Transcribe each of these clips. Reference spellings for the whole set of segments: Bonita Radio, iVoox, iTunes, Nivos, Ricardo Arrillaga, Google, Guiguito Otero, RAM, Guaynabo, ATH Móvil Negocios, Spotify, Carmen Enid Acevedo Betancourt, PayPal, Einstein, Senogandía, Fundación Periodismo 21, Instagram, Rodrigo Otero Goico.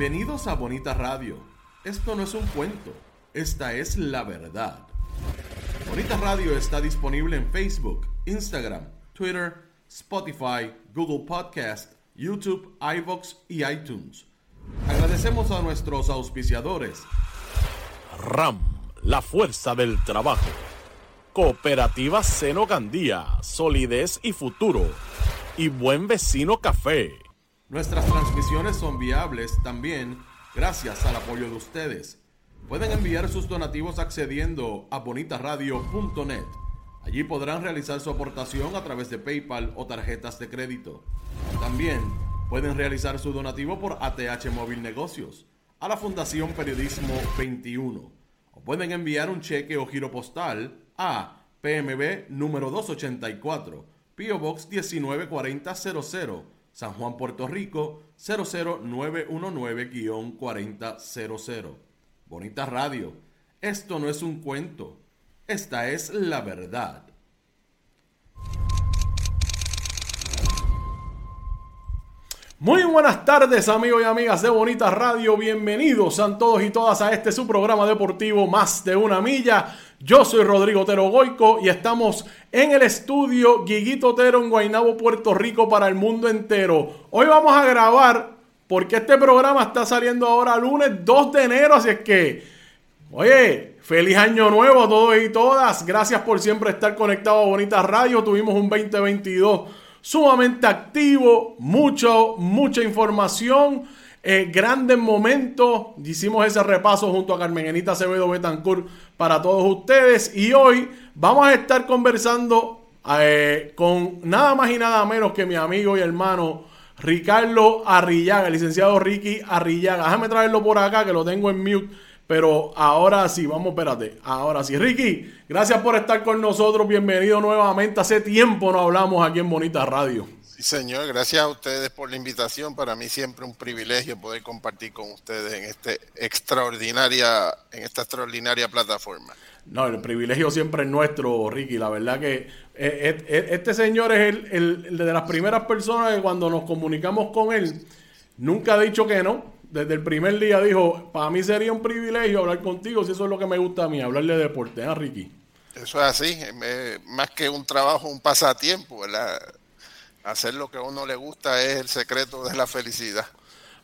Bienvenidos a Bonita Radio. Esto no es un cuento, esta es la verdad. Bonita Radio está disponible en Facebook, Instagram, Twitter, Spotify, Google Podcast, YouTube, iVoox y iTunes. Agradecemos a nuestros auspiciadores. RAM, la fuerza del trabajo. Cooperativa Senogandía, Solidez y Futuro. Y Buen Vecino Café. Nuestras transmisiones son viables también gracias al apoyo de ustedes. Pueden enviar sus donativos accediendo a bonitaradio.net. Allí podrán realizar su aportación a través de PayPal o tarjetas de crédito. También pueden realizar su donativo por ATH Móvil Negocios, a la Fundación Periodismo 21. O pueden enviar un cheque o giro postal a PMB número 284, P.O. Box 194000. San Juan, Puerto Rico, 00919-4000. Bonita Radio, esto no es un cuento, esta es la verdad. Muy buenas tardes, amigos y amigas de Bonita Radio. Bienvenidos a todos y todas a este su programa deportivo Más de una Milla. Yo soy Rodrigo Otero Goico y estamos en el estudio Guiguito Otero en Guaynabo, Puerto Rico, para el mundo entero. Hoy vamos a grabar porque este programa está saliendo ahora lunes 2 de enero, así es que, oye, feliz año nuevo a todos y todas. Gracias por siempre estar conectado a Bonita Radio. Tuvimos un 2022 sumamente activo, mucha información. Grandes momentos, hicimos ese repaso junto a Carmen Enid Acevedo Betancourt para todos ustedes, y hoy vamos a estar conversando con nada más y nada menos que mi amigo y hermano Ricardo Arrillaga, el licenciado Ricky Arrillaga. Déjame traerlo por acá que lo tengo en mute, pero ahora sí, vamos, espérate, ahora sí. Ricky, gracias por estar con nosotros, bienvenido nuevamente, hace tiempo no hablamos aquí en Bonita Radio. Señor, gracias a ustedes por la invitación. Para mí siempre un privilegio poder compartir con ustedes en esta extraordinaria plataforma. No, el privilegio siempre es nuestro, Ricky. La verdad que este señor es el de las primeras personas que cuando nos comunicamos con él, nunca ha dicho que no. Desde el primer día dijo, para mí sería un privilegio hablar contigo, si eso es lo que me gusta a mí, hablarle de deporte, ¿eh, Ricky? Eso es así, más que un trabajo, un pasatiempo, ¿verdad? Hacer lo que a uno le gusta es el secreto de la felicidad.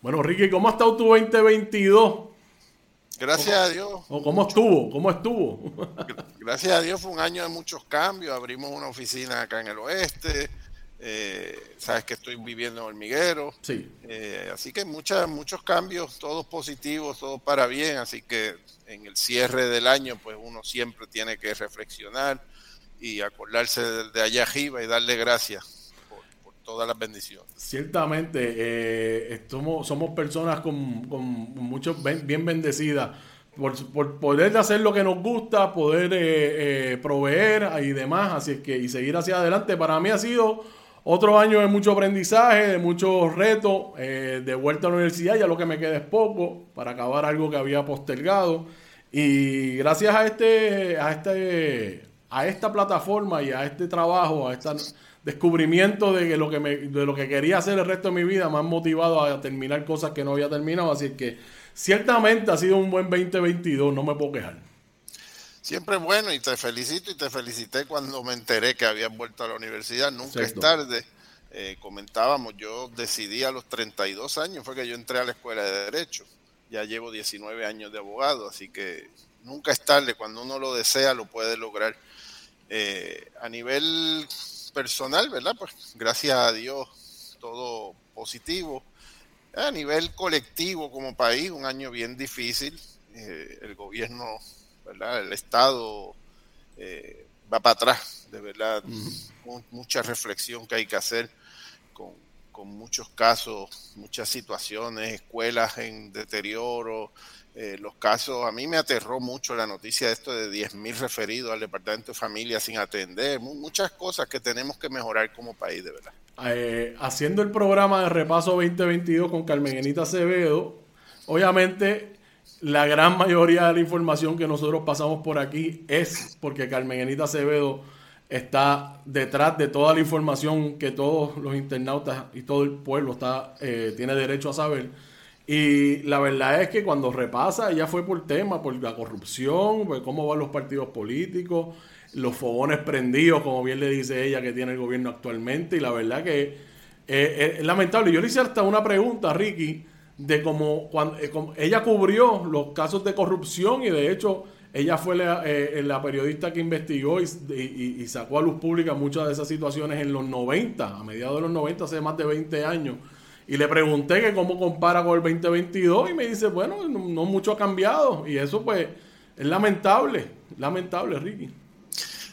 Bueno, Ricky, ¿cómo ha estado tu 2022? Gracias a Dios. ¿Cómo estuvo? Gracias a Dios, fue un año de muchos cambios. Abrimos una oficina acá en el oeste. Sabes que estoy viviendo en Hormiguero. Sí. Así que muchos cambios, todos positivos, todos para bien. Así que en el cierre del año, pues uno siempre tiene que reflexionar y acordarse de allá arriba y darle gracias. Todas las bendiciones. Ciertamente, somos personas con muchos bien bendecidas por poder hacer lo que nos gusta, poder proveer y demás, así es que y seguir hacia adelante. Para mí ha sido otro año de mucho aprendizaje, de muchos retos, de vuelta a la universidad, ya lo que me queda es poco para acabar algo que había postergado, y gracias a esta plataforma y a este trabajo, a esta descubrimiento de lo que quería hacer el resto de mi vida, me han motivado a terminar cosas que no había terminado, así que ciertamente ha sido un buen 2022, no me puedo quejar. Siempre bueno, y te felicito y te felicité cuando me enteré que habías vuelto a la universidad, nunca es tarde. Comentábamos, yo decidí a los 32 años, fue que yo entré a la escuela de Derecho, ya llevo 19 años de abogado, así que nunca es tarde, cuando uno lo desea lo puede lograr. A nivel personal, ¿verdad? Pues gracias a Dios, todo positivo. A nivel colectivo como país, un año bien difícil. El gobierno, ¿verdad? El Estado va para atrás, de verdad. Mucha reflexión que hay que hacer con muchos casos, muchas situaciones, escuelas en deterioro. Los casos, a mí me aterró mucho la noticia de esto de 10,000 referidos al Departamento de Familia sin atender, muchas cosas que tenemos que mejorar como país, de verdad. Haciendo el programa de repaso 2022 con Carmen Enid Acevedo, obviamente la gran mayoría de la información que nosotros pasamos por aquí es porque Carmen Enid Acevedo está detrás de toda la información que todos los internautas y todo el pueblo está tiene derecho a saber. Y la verdad es que cuando repasa, ya fue por tema, por la corrupción, por cómo van los partidos políticos, los fogones prendidos, como bien le dice ella, que tiene el gobierno actualmente. Y la verdad que es lamentable. Yo le hice hasta una pregunta a Ricky de cómo ella cubrió los casos de corrupción, y de hecho ella fue la periodista que investigó y sacó a luz pública muchas de esas situaciones en los 90, a mediados de los 90, hace más de 20 años. Y le pregunté que cómo compara con el 2022 y me dice, bueno, no mucho ha cambiado. Y eso pues es lamentable, Ricky.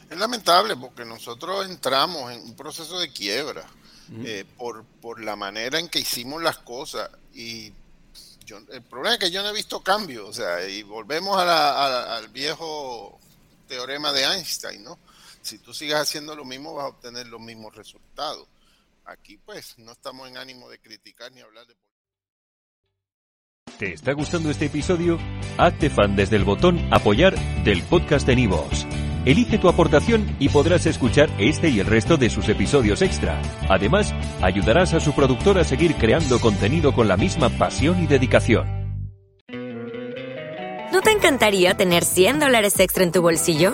Es lamentable porque nosotros entramos en un proceso de quiebra por la manera en que hicimos las cosas. Y el problema es que yo no he visto cambios. O sea, y volvemos al viejo teorema de Einstein, ¿no? Si tú sigues haciendo lo mismo, vas a obtener los mismos resultados. Aquí pues no estamos en ánimo de criticar ni hablar de... ¿Te está gustando este episodio? Hazte fan desde el botón apoyar del podcast de Nivos. Elige tu aportación y podrás escuchar este y el resto de sus episodios extra. Además, ayudarás a su productor a seguir creando contenido con la misma pasión y dedicación. ¿No te encantaría tener $100 extra en tu bolsillo?